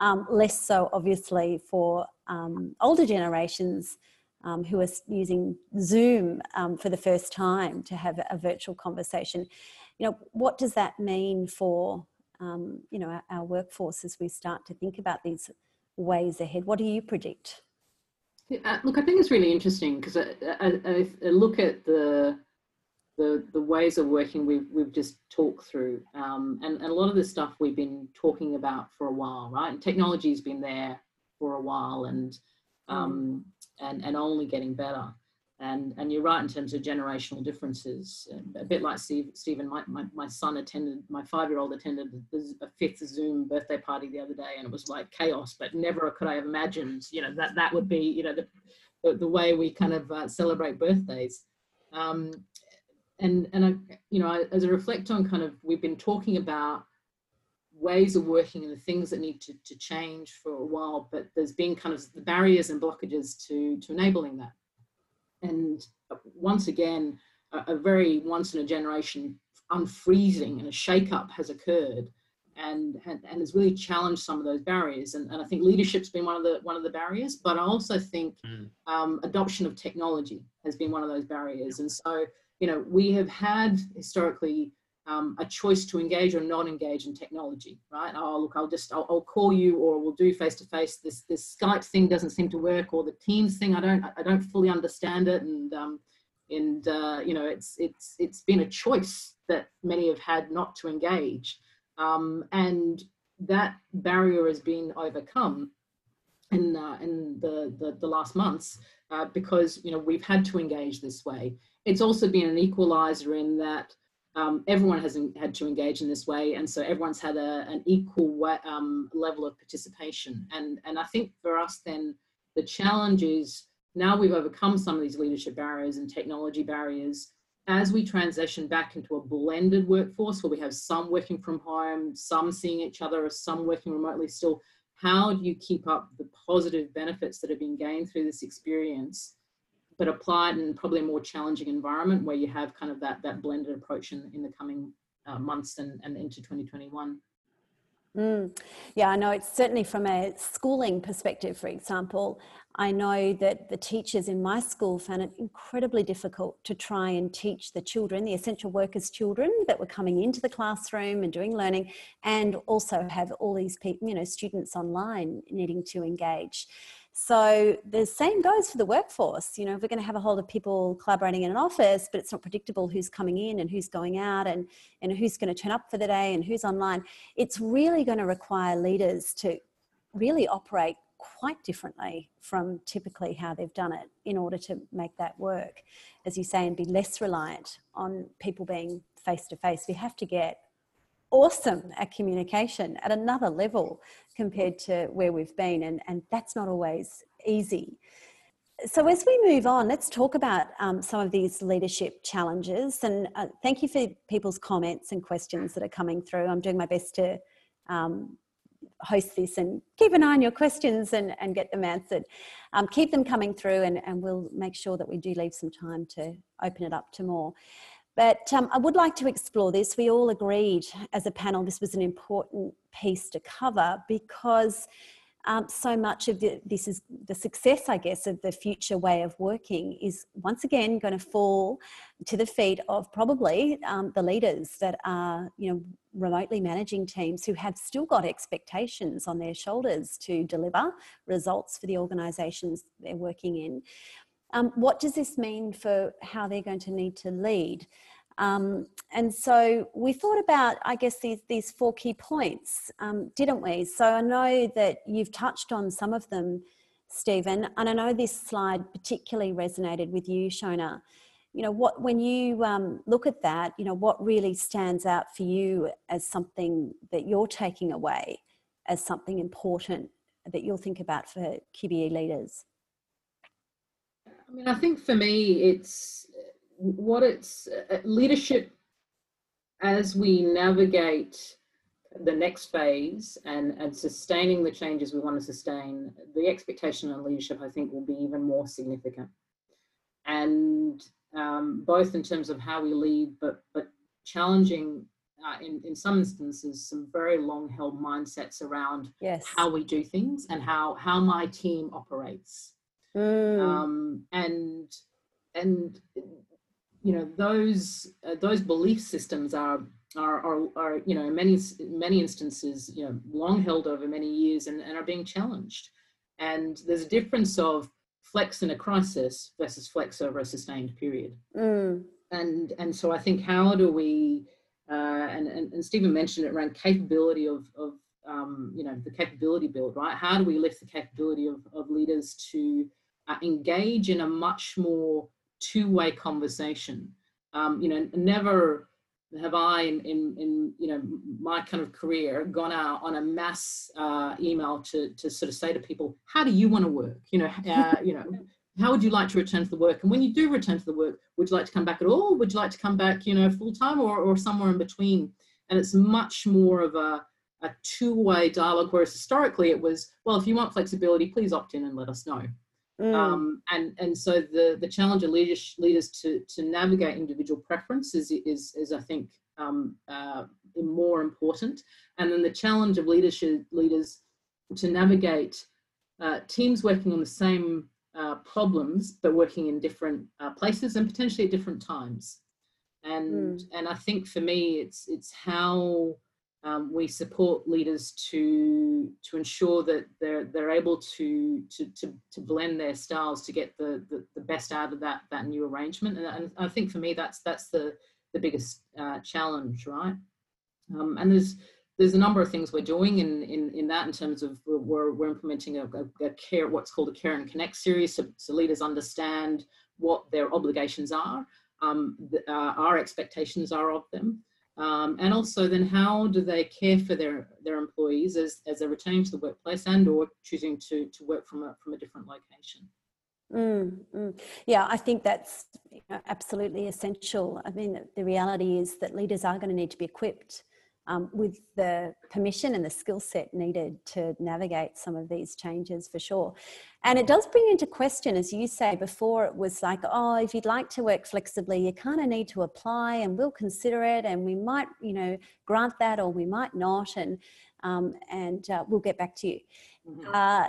Um, less so, obviously, for um, older generations um, who are using Zoom um, for the first time to have a virtual conversation. You know, what does that mean for, um, you know, our, our workforce as we start to think about these ways ahead? What do you predict? Uh, look, I think it's really interesting because I, I, I look at the, the the ways of working we've, we've just talked through, um, and, and a lot of this stuff we've been talking about for a while, right? And technology's been there for a while and um, and and only getting better. And and you're right in terms of generational differences. A bit like Steve, Stephen, my, my, my son attended, my five-year-old attended a fifth Zoom birthday party the other day, and it was like chaos, but never could I have imagined, you know, that that would be, you know, the, the, the way we kind of uh, celebrate birthdays. Um, and, and I, you know, I, as I reflect on kind of, we've been talking about ways of working and the things that need to, to change for a while, but there's been kind of the barriers and blockages to, to enabling that. And once again, a, a very once in a generation unfreezing and a shake-up has occurred, and, and and has really challenged some of those barriers. And, and I think leadership's been one of the one of the barriers, but I also think mm. um, adoption of technology has been one of those barriers. And so, you know, we have had historically um, a choice to engage or not engage in technology, right? Oh, look, I'll just I'll, I'll call you, or we'll do face-to-face. This this Skype thing doesn't seem to work, or the Teams thing, I don't I don't fully understand it, and um, and uh, you know, it's it's it's been a choice that many have had not to engage, um, and that barrier has been overcome in uh, in the, the the last months uh, because, you know, we've had to engage this way. It's also been an equalizer in that. Um, everyone has had to engage in this way, and so everyone's had a, an equal way, um, level of participation. And, and I think for us then, the challenge is now we've overcome some of these leadership barriers and technology barriers. As we transition back into a blended workforce where we have some working from home, some seeing each other, or some working remotely still, how do you keep up the positive benefits that have been gained through this experience, but applied in probably a more challenging environment where you have kind of that, that blended approach in, in the coming uh, months and, and into twenty twenty-one. Mm. Yeah, I know it's certainly from a schooling perspective, for example, I know that the teachers in my school found it incredibly difficult to try and teach the children, the essential workers' children that were coming into the classroom and doing learning, and also have all these people, you know, students online needing to engage. So the same goes for the workforce. You know, if we're going to have a whole lot of people collaborating in an office, but it's not predictable who's coming in and who's going out and, and who's going to turn up for the day and who's online, it's really going to require leaders to really operate quite differently from typically how they've done it in order to make that work, as you say, and be less reliant on people being face-to-face. We have to get awesome at communication at another level compared to where we've been, and, and that's not always easy. So as we move on, let's talk about um, some of these leadership challenges, and uh, thank you for people's comments and questions that are coming through. I'm doing my best to um, host this and keep an eye on your questions and, and get them answered. Um, keep them coming through, and, and we'll make sure that we do leave some time to open it up to more. But um, I would like to explore this. We all agreed as a panel this was an important piece to cover, because um, so much of the, this is the success, I guess, of the future way of working is once again going to fall to the feet of probably um, the leaders that are, you know, remotely managing teams who have still got expectations on their shoulders to deliver results for the organisations they're working in. Um, what does this mean for how they're going to need to lead? Um, and so we thought about, I guess, these, these four key points, um, didn't we? So I know that you've touched on some of them, Stephen, and I know this slide particularly resonated with you, Shona. You know, what, when you um, look at that, you know, what really stands out for you as something that you're taking away as something important that you'll think about for Q B E leaders? I mean, I think for me, it's what it's uh, leadership as we navigate the next phase and, and sustaining the changes we want to sustain. The expectation on leadership, I think, will be even more significant. And um, both in terms of how we lead, but, but challenging uh, in, in some instances, some very long held mindsets around yes. how we do things and how, how my team operates. Mm. Um, and and you know, those uh, those belief systems are, are are are you know, in many many instances, you know, long held over many years and, and are being challenged. And there's a difference of flex in a crisis versus flex over a sustained period. Mm. And and so I think how do we uh, and, and and Stephen mentioned it around capability of of um, you know, the capability build, right? How do we lift the capability of of leaders to Uh, engage in a much more two-way conversation. Um, you know, never have I in, in, in, you know, my kind of career gone out on a mass uh, email to, to sort of say to people, how do you want to work? You know, uh, you know, how would you like to return to the work? And when you do return to the work, would you like to come back at all? Would you like to come back, you know, full-time or, or somewhere in between? And it's much more of a, a two-way dialogue, whereas historically it was, well, if you want flexibility, please opt in and let us know. Mm. Um, and, and so the, the challenge of leaders, leaders to, to navigate individual preference is, is, is I think, um, uh, more important. And then the challenge of leadership, leaders to navigate uh, teams working on the same uh, problems, but working in different uh, places and potentially at different times. And, mm. and I think for me, it's, it's how Um, we support leaders to to ensure that they're they're able to to to, to blend their styles to get the, the, the best out of that that new arrangement. And, and I think for me that's that's the the biggest uh, challenge, right? Um, and there's there's a number of things we're doing in in, in that in terms of we're we're implementing a, a, a care what's called a Care and Connect series, so, so leaders understand what their obligations are, um, the, uh, our expectations are of them. Um, and also then how do they care for their, their employees as, as they're returning to the workplace and or choosing to, to work from a, from a different location? Mm, mm. Yeah, I think that's absolutely essential. I mean, the reality is that leaders are going to need to be equipped um, with the permission and the skill set needed to navigate some of these changes for sure. And it does bring into question, as you say, before it was like, oh, if you'd like to work flexibly, you kind of need to apply and we'll consider it and we might, you know, grant that or we might not. And um, and uh, we'll get back to you. Mm-hmm. uh,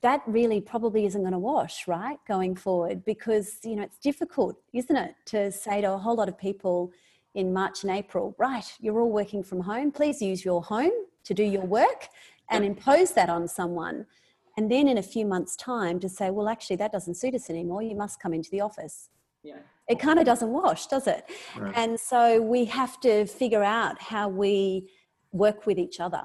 that really probably isn't going to wash, right, going forward, because, you know, it's difficult, isn't it, to say to a whole lot of people in March and April, right, you're all working from home, please use your home to do your work, and impose that on someone. And then in a few months' time to say, well, actually, that doesn't suit us anymore. You must come into the office. Yeah. It kind of doesn't wash, does it? Right. And so we have to figure out how we work with each other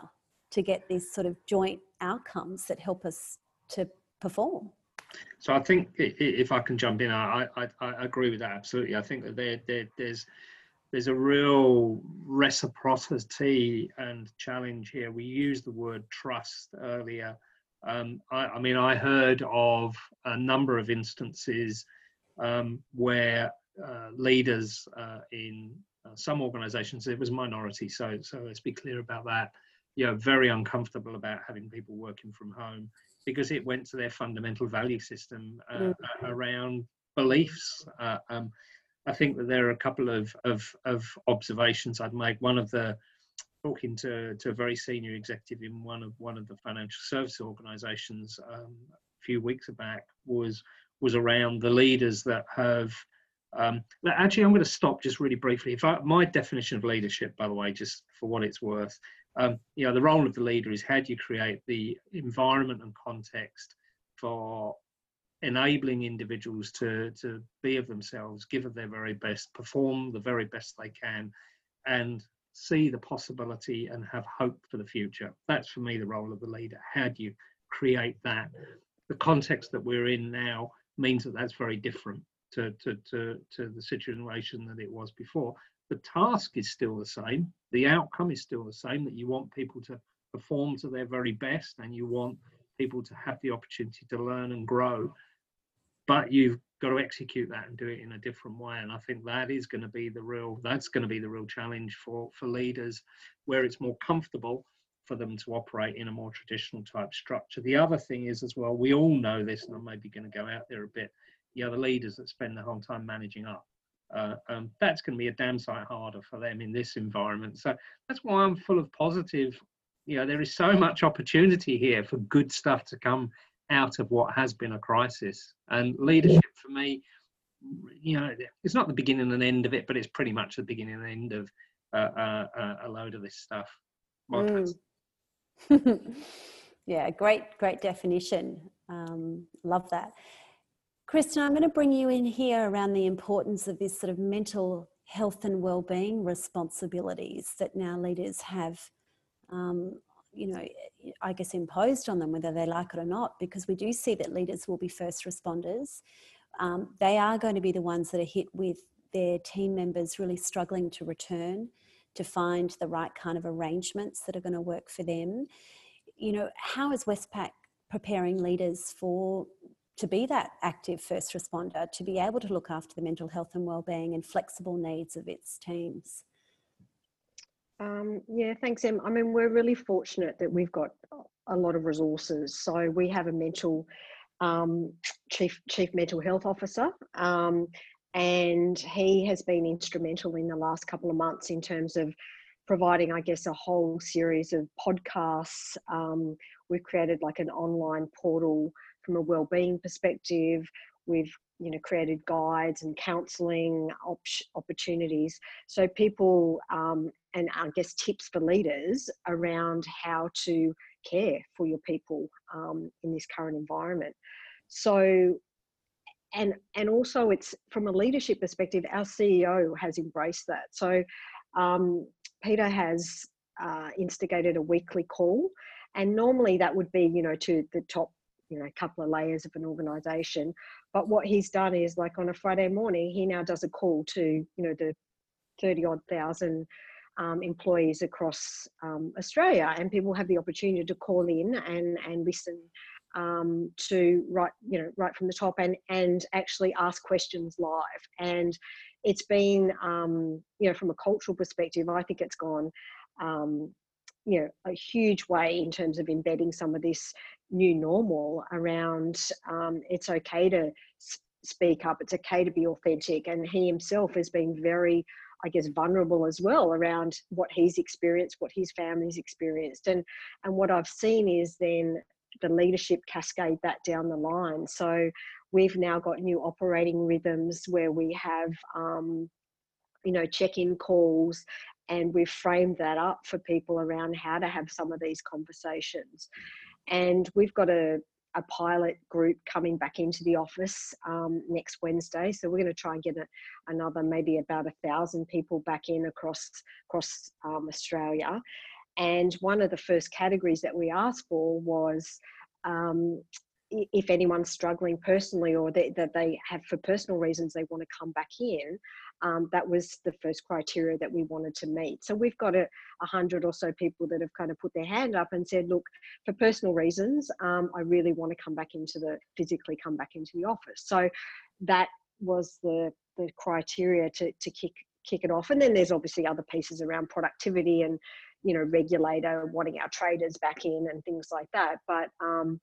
to get these sort of joint outcomes that help us to perform. So I think, if I can jump in, I, I, I agree with that absolutely. I think that there, there, there's... There's a real reciprocity and challenge here. We used the word trust earlier. Um, I, I mean, I heard of a number of instances um, where uh, leaders uh, in uh, some organisations, it was minority, so so let's be clear about that, you know, very uncomfortable about having people working from home because it went to their fundamental value system uh, mm-hmm. around beliefs. Uh, um, I think that there are a couple of, of, of observations I'd make. One of the, talking to, to a very senior executive in one of one of the financial service organisations um, a few weeks back was was around the leaders that have, um, actually I'm going to stop just really briefly. If I, my definition of leadership, by the way, just for what it's worth, um, you know, the role of the leader is how do you create the environment and context for enabling individuals to to be of themselves, give of their very best, perform the very best they can, and see the possibility and have hope for the future. That's for me the role of the leader. How do you create that? The context that we're in now means that that's very different to to to, to the situation that it was before. The task is still the same. The outcome is still the same, that you want people to perform to their very best and you want people to have the opportunity to learn and grow, but you've got to execute that and do it in a different way. And I think that is going to be the real, that's going to be the real challenge for, for leaders, where it's more comfortable for them to operate in a more traditional type structure. The other thing is as well, we all know this, and I'm maybe going to go out there a bit, you know, the leaders that spend the whole time managing up. Uh, um, that's going to be a damn sight harder for them in this environment. So that's why I'm full of positive. You know, there is so much opportunity here for good stuff to come out of what has been a crisis. And leadership for me, you know, it's not the beginning and end of it, but it's pretty much the beginning and end of uh, uh, a load of this stuff. Mm. Yeah, great, great definition. Um, love that. Kristen, I'm going to bring you in here around the importance of this sort of mental health and wellbeing responsibilities that now leaders have Um, you know, I guess imposed on them, whether they like it or not, because we do see that leaders will be first responders. Um, they are going to be the ones that are hit with their team members really struggling to return, to find the right kind of arrangements that are going to work for them. You know, how is Westpac preparing leaders for to be that active first responder, to be able to look after the mental health and wellbeing and flexible needs of its teams? Um, yeah, thanks, Em. I mean, we're really fortunate that we've got a lot of resources. So we have a mental um, chief chief mental health officer, um, and he has been instrumental in the last couple of months in terms of providing, I guess, a whole series of podcasts. Um, we've created like an online portal from a wellbeing perspective. We've you know, created guides and counselling op- opportunities. So people, um, and I guess tips for leaders around how to care for your people um, in this current environment. So, and and also it's from a leadership perspective, our C E O has embraced that. So um, Peter has uh, instigated a weekly call, and normally that would be, you know, to the top, you know, a couple of layers of an organisation. But what he's done is, like, on a Friday morning, he now does a call to, you know, the thirty odd thousand um, employees across um, Australia, and people have the opportunity to call in and and listen um, to right, you know, right from the top, and and actually ask questions live. And it's been, um, you know, from a cultural perspective, I think it's gone, um, you know, a huge way in terms of embedding some of this new normal around um, it's okay to speak up, it's okay to be authentic. And he himself has been very I guess, vulnerable as well around what he's experienced, what his family's experienced. And, and what I've seen is then the leadership cascade that down the line. So we've now got new operating rhythms where we have, um, you know, check-in calls, and we've framed that up for people around how to have some of these conversations. And we've got a, a pilot group coming back into the office um, next Wednesday. So we're going to try and get a, another maybe about a thousand people back in across, across um, Australia. And one of the first categories that we asked for was um, if anyone's struggling personally, or they, that they have for personal reasons they want to come back in, um, that was the first criteria that we wanted to meet. So we've got a, a hundred or so people that have kind of put their hand up and said, look, for personal reasons, um, I really want to come back into the, physically come back into the office. So that was the, the criteria to, to kick, kick it off. And then there's obviously other pieces around productivity and, you know, regulator wanting our traders back in and things like that. But, um,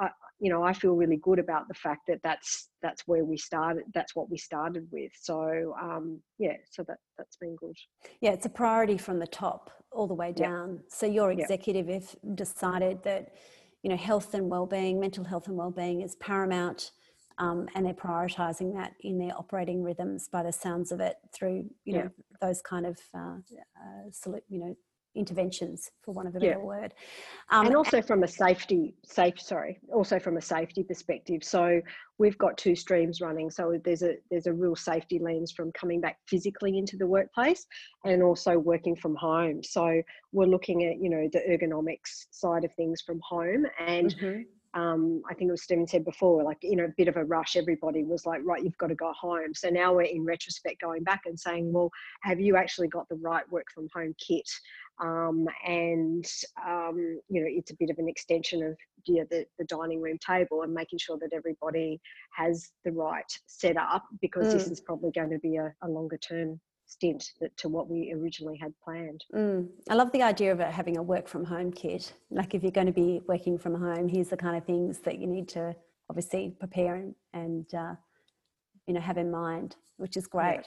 I, you know, I feel really good about the fact that that's that's where we started. That's what we started with. So um, yeah, so that that's been good. Yeah, it's a priority from the top all the way down. Yep. So your executive have decided that, you know, health and well-being, mental health and well-being is paramount, um, and they're prioritising that in their operating rhythms. By the sounds of it, through you know yep. those kind of uh, uh, you know. interventions, for want of a better yeah. word, um, and also and from a safety safe sorry also from a safety perspective. So we've got two streams running, so there's a there's a real safety lens from coming back physically into the workplace and also working from home. So we're looking at, you know, the ergonomics side of things from home, and mm-hmm. Um, I think it was Stephen said before, like, you know, a bit of a rush, everybody was like, right, you've got to go home. So now we're in retrospect going back and saying, well, have you actually got the right work from home kit? Um, and, um, you know, it's a bit of an extension of you know, the, the dining room table and making sure that everybody has the right setup, because mm. this is probably going to be a, a longer term stint to what we originally had planned. Mm. I love the idea of having a work from home kit. Like, if you're going to be working from home, here's the kind of things that you need to obviously prepare and uh, you know have in mind, which is great.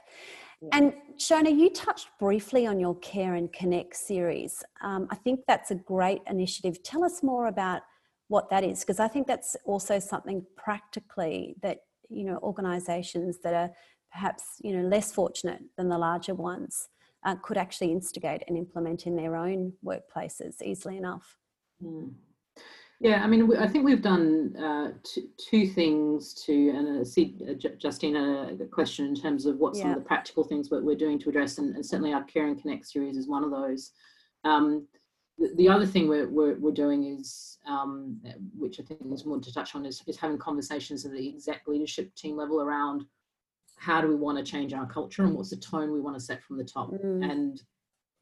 Yeah. Yeah. And Shona, you touched briefly on your Care and Connect series. Um, I think that's a great initiative. Tell us more about what that is, because I think that's also something practically that, you know, organisations that are perhaps, you know, less fortunate than the larger ones uh, could actually instigate and implement in their own workplaces easily enough. Mm. Yeah, I mean, we, I think we've done uh, two, two things to, and uh, see, uh, Justina, the question in terms of what yeah. some of the practical things that we're doing to address, and, and certainly our Care and Connect series is one of those. Um, the, the other thing we're, we're, we're doing is, um, which I think is more to touch on, is, is having conversations at the exec leadership team level around how do we want to change our culture and what's the tone we want to set from the top. Mm. And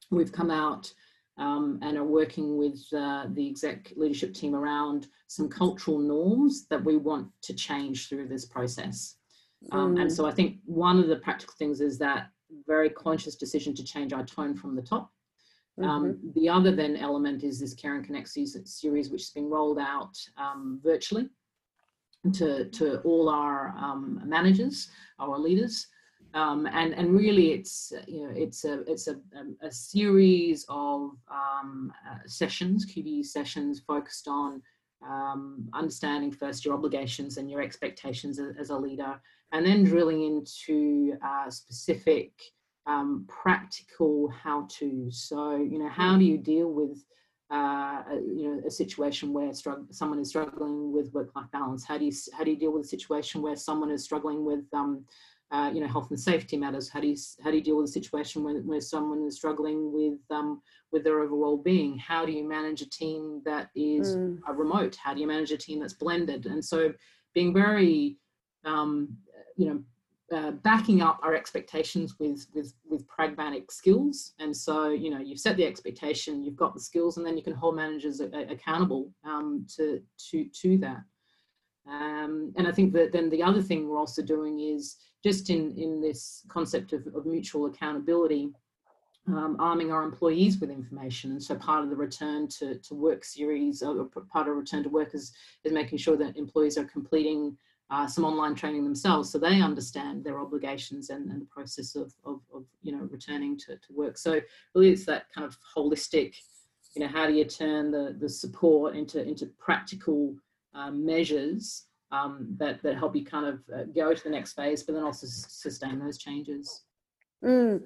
we've come out um, and are working with uh, the exec leadership team around some cultural norms that we want to change through this process. Um, mm. And so I think one of the practical things is that very conscious decision to change our tone from the top. Mm-hmm. Um, the other then element is this Care and Connect series, which has been rolled out um, virtually to to all our um, managers, our leaders, um, and and really it's you know it's a it's a, a, a series of um, uh, sessions, Q B E sessions, focused on um, understanding first your obligations and your expectations as, as a leader, and then drilling into uh, specific um, practical how-tos. So you know how do you deal with Uh, you know, a situation where strugg- someone is struggling with work-life balance? How do you how do you deal with a situation where someone is struggling with, um, uh, you know, health and safety matters? How do you how do you deal with a situation when where someone is struggling with um, with their overall being? How do you manage a team that is mm. remote? How do you manage a team that's blended? And so, being very, um, you know. Uh, backing up our expectations with, with with pragmatic skills. And so, you know, you've set the expectation, you've got the skills, and then you can hold managers a, a, accountable um, to, to, to that. Um, and I think that then the other thing we're also doing is just in, in this concept of, of mutual accountability, um, arming our employees with information. And so part of the return to, to work series, or part of return to work is, is making sure that employees are completing Uh, some online training themselves, so they understand their obligations and, and the process of, of, of you know, returning to, to work. So really it's that kind of holistic, you know, how do you turn the, the support into, into practical uh, measures um, that, that help you kind of uh, go to the next phase, but then also sustain those changes. Mm.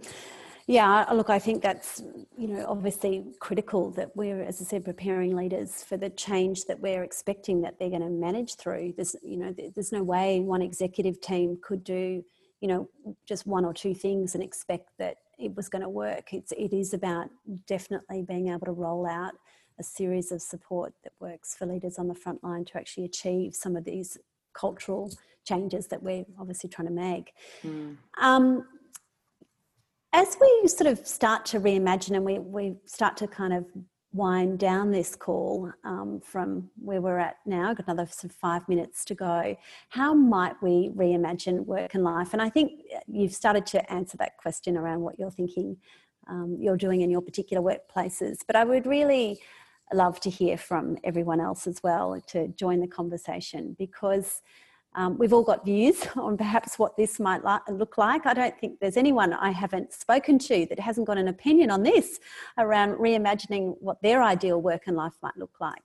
Yeah, look, I think that's, you know, obviously critical that we're, as I said, preparing leaders for the change that we're expecting that they're going to manage through. There's, you know, there's no way one executive team could do, you know, just one or two things and expect that it was going to work. It's, it is about definitely being able to roll out a series of support that works for leaders on the front line to actually achieve some of these cultural changes that we're obviously trying to make. Mm. Um, As we sort of start to reimagine and we, we start to kind of wind down this call um, from where we're at now, I've got another sort of five minutes to go, how might we reimagine work and life? And I think you've started to answer that question around what you're thinking um, you're doing in your particular workplaces, but I would really love to hear from everyone else as well to join the conversation, because Um, we've all got views on perhaps what this might li- look like. I don't think there's anyone I haven't spoken to that hasn't got an opinion on this around reimagining what their ideal work and life might look like.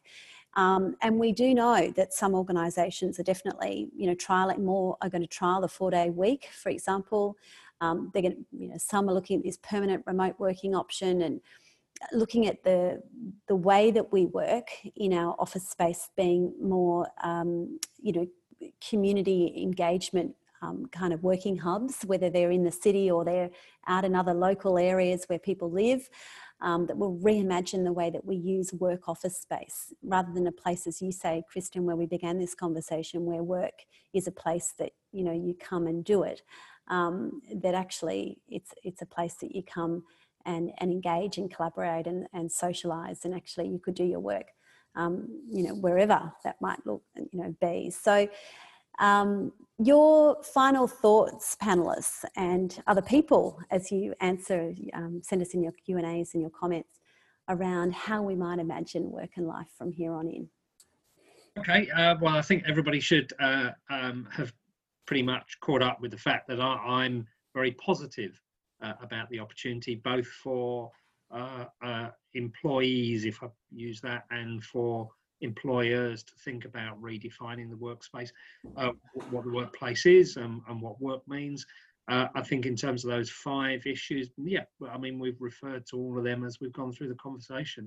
Um, and we do know that some organisations are definitely, you know, trialing more, are going to trial the four-day week, for example. Um, they're going to, you know, some are looking at this permanent remote working option and looking at the the way that we work in our office space being more, um, you know, community engagement um, kind of working hubs, whether they're in the city or they're out in other local areas where people live, um, that will reimagine the way that we use work office space rather than a place, as you say, Kristen, where we began this conversation, where work is a place that, you know, you come and do it, um, that actually it's it's a place that you come and, and engage and collaborate and, and socialise, and actually you could do your work Um, you know, wherever that might look, you know, be. So um, your final thoughts, panellists and other people, as you answer, um, send us in your Q and A's and your comments around how we might imagine work and life from here on in. Okay, uh, well, I think everybody should uh, um, have pretty much caught up with the fact that I, I'm very positive uh, about the opportunity, both for Uh, uh, employees, if I use that, and for employers to think about redefining the workspace, uh, what the workplace is and, and what work means. Uh, I think in terms of those five issues, yeah, I mean, we've referred to all of them as we've gone through the conversation.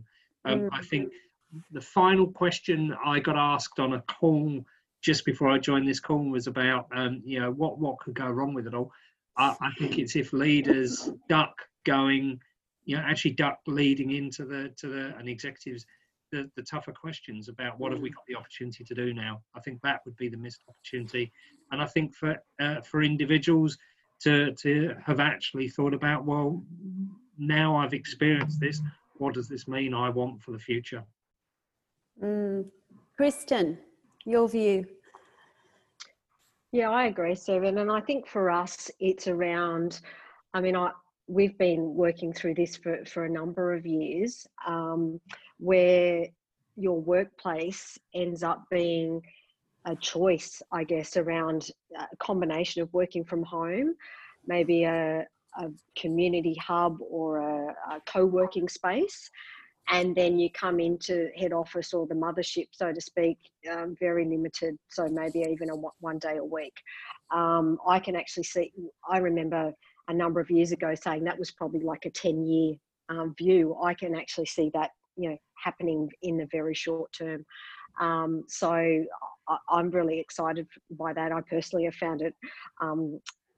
Um, I think the final question I got asked on a call just before I joined this call was about, um, you know, what, what could go wrong with it all. I, I think it's if leaders duck going, you know, actually duck leading into the to the and executives the, the tougher questions about what have we got the opportunity to do now. I think that would be the missed opportunity, and I think for uh, for individuals to to have actually thought about, well, now I've experienced this, what does this mean I want for the future? Mm. Kristen, your view? Yeah, I agree, Stephen, and I think for us it's around, I mean, I. We've been working through this for, for a number of years, um, where your workplace ends up being a choice, I guess, around a combination of working from home, maybe a, a community hub or a, a co-working space, and then you come into head office or the mothership, so to speak, um, very limited, so maybe even a, one day a week. Um, I can actually see, I remember a number of years ago saying that was probably like a ten year um, view. I can actually see that, you know, happening in the very short term. Um, so I, I'm really excited by that. I personally have found it um,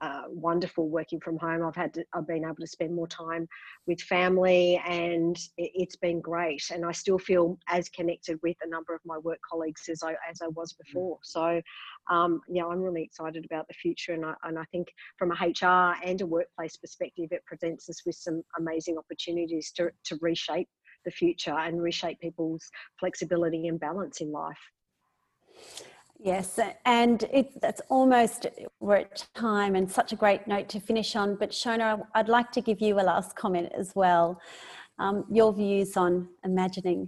uh, wonderful working from home. I've had to, I've been able to spend more time with family, and it, it's been great. And I still feel as connected with a number of my work colleagues as I as I was before. So um, yeah, I'm really excited about the future, and I and I think from a H R and a workplace perspective, it presents us with some amazing opportunities to to reshape the future and reshape people's flexibility and balance in life. Yes, and it's that's almost, we're at time, and such a great note to finish on. But Shona, I'd like to give you a last comment as well. Um, your views on imagining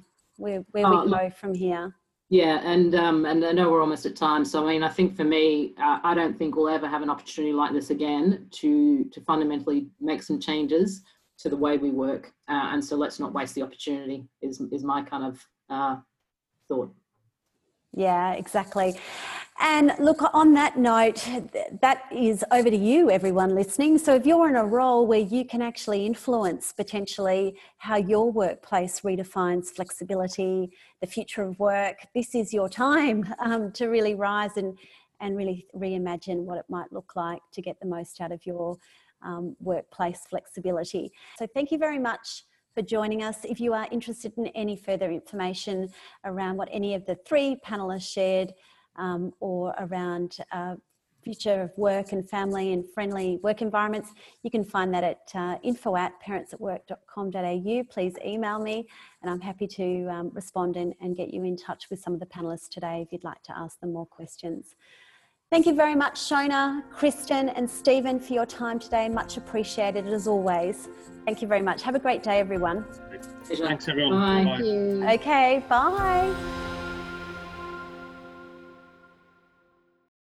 where, where oh, we go look, from here. Yeah, and um, and I know we're almost at time. So I mean, I think for me, uh, I don't think we'll ever have an opportunity like this again to to fundamentally make some changes to the way we work. Uh, and so let's not waste the opportunity. Is is my kind of uh, thought. Yeah, exactly. And look, on that note, that is over to you, everyone listening. So if you're in a role where you can actually influence potentially how your workplace redefines flexibility, the future of work, this is your time um, to really rise and, and really reimagine what it might look like to get the most out of your um, workplace flexibility. So thank you very much for joining us. If you are interested in any further information around what any of the three panellists shared, Um, or around uh, future of work and family and friendly work environments, you can find that at uh, info at parents at work dot com dot a u. Please email me and I'm happy to um, respond and, and get you in touch with some of the panellists today if you'd like to ask them more questions. Thank you very much, Shona, Kristen and Stephen, for your time today. Much appreciated as always. Thank you very much. Have a great day, everyone. Thanks, everyone. Bye. Bye. Thank you. Okay, bye.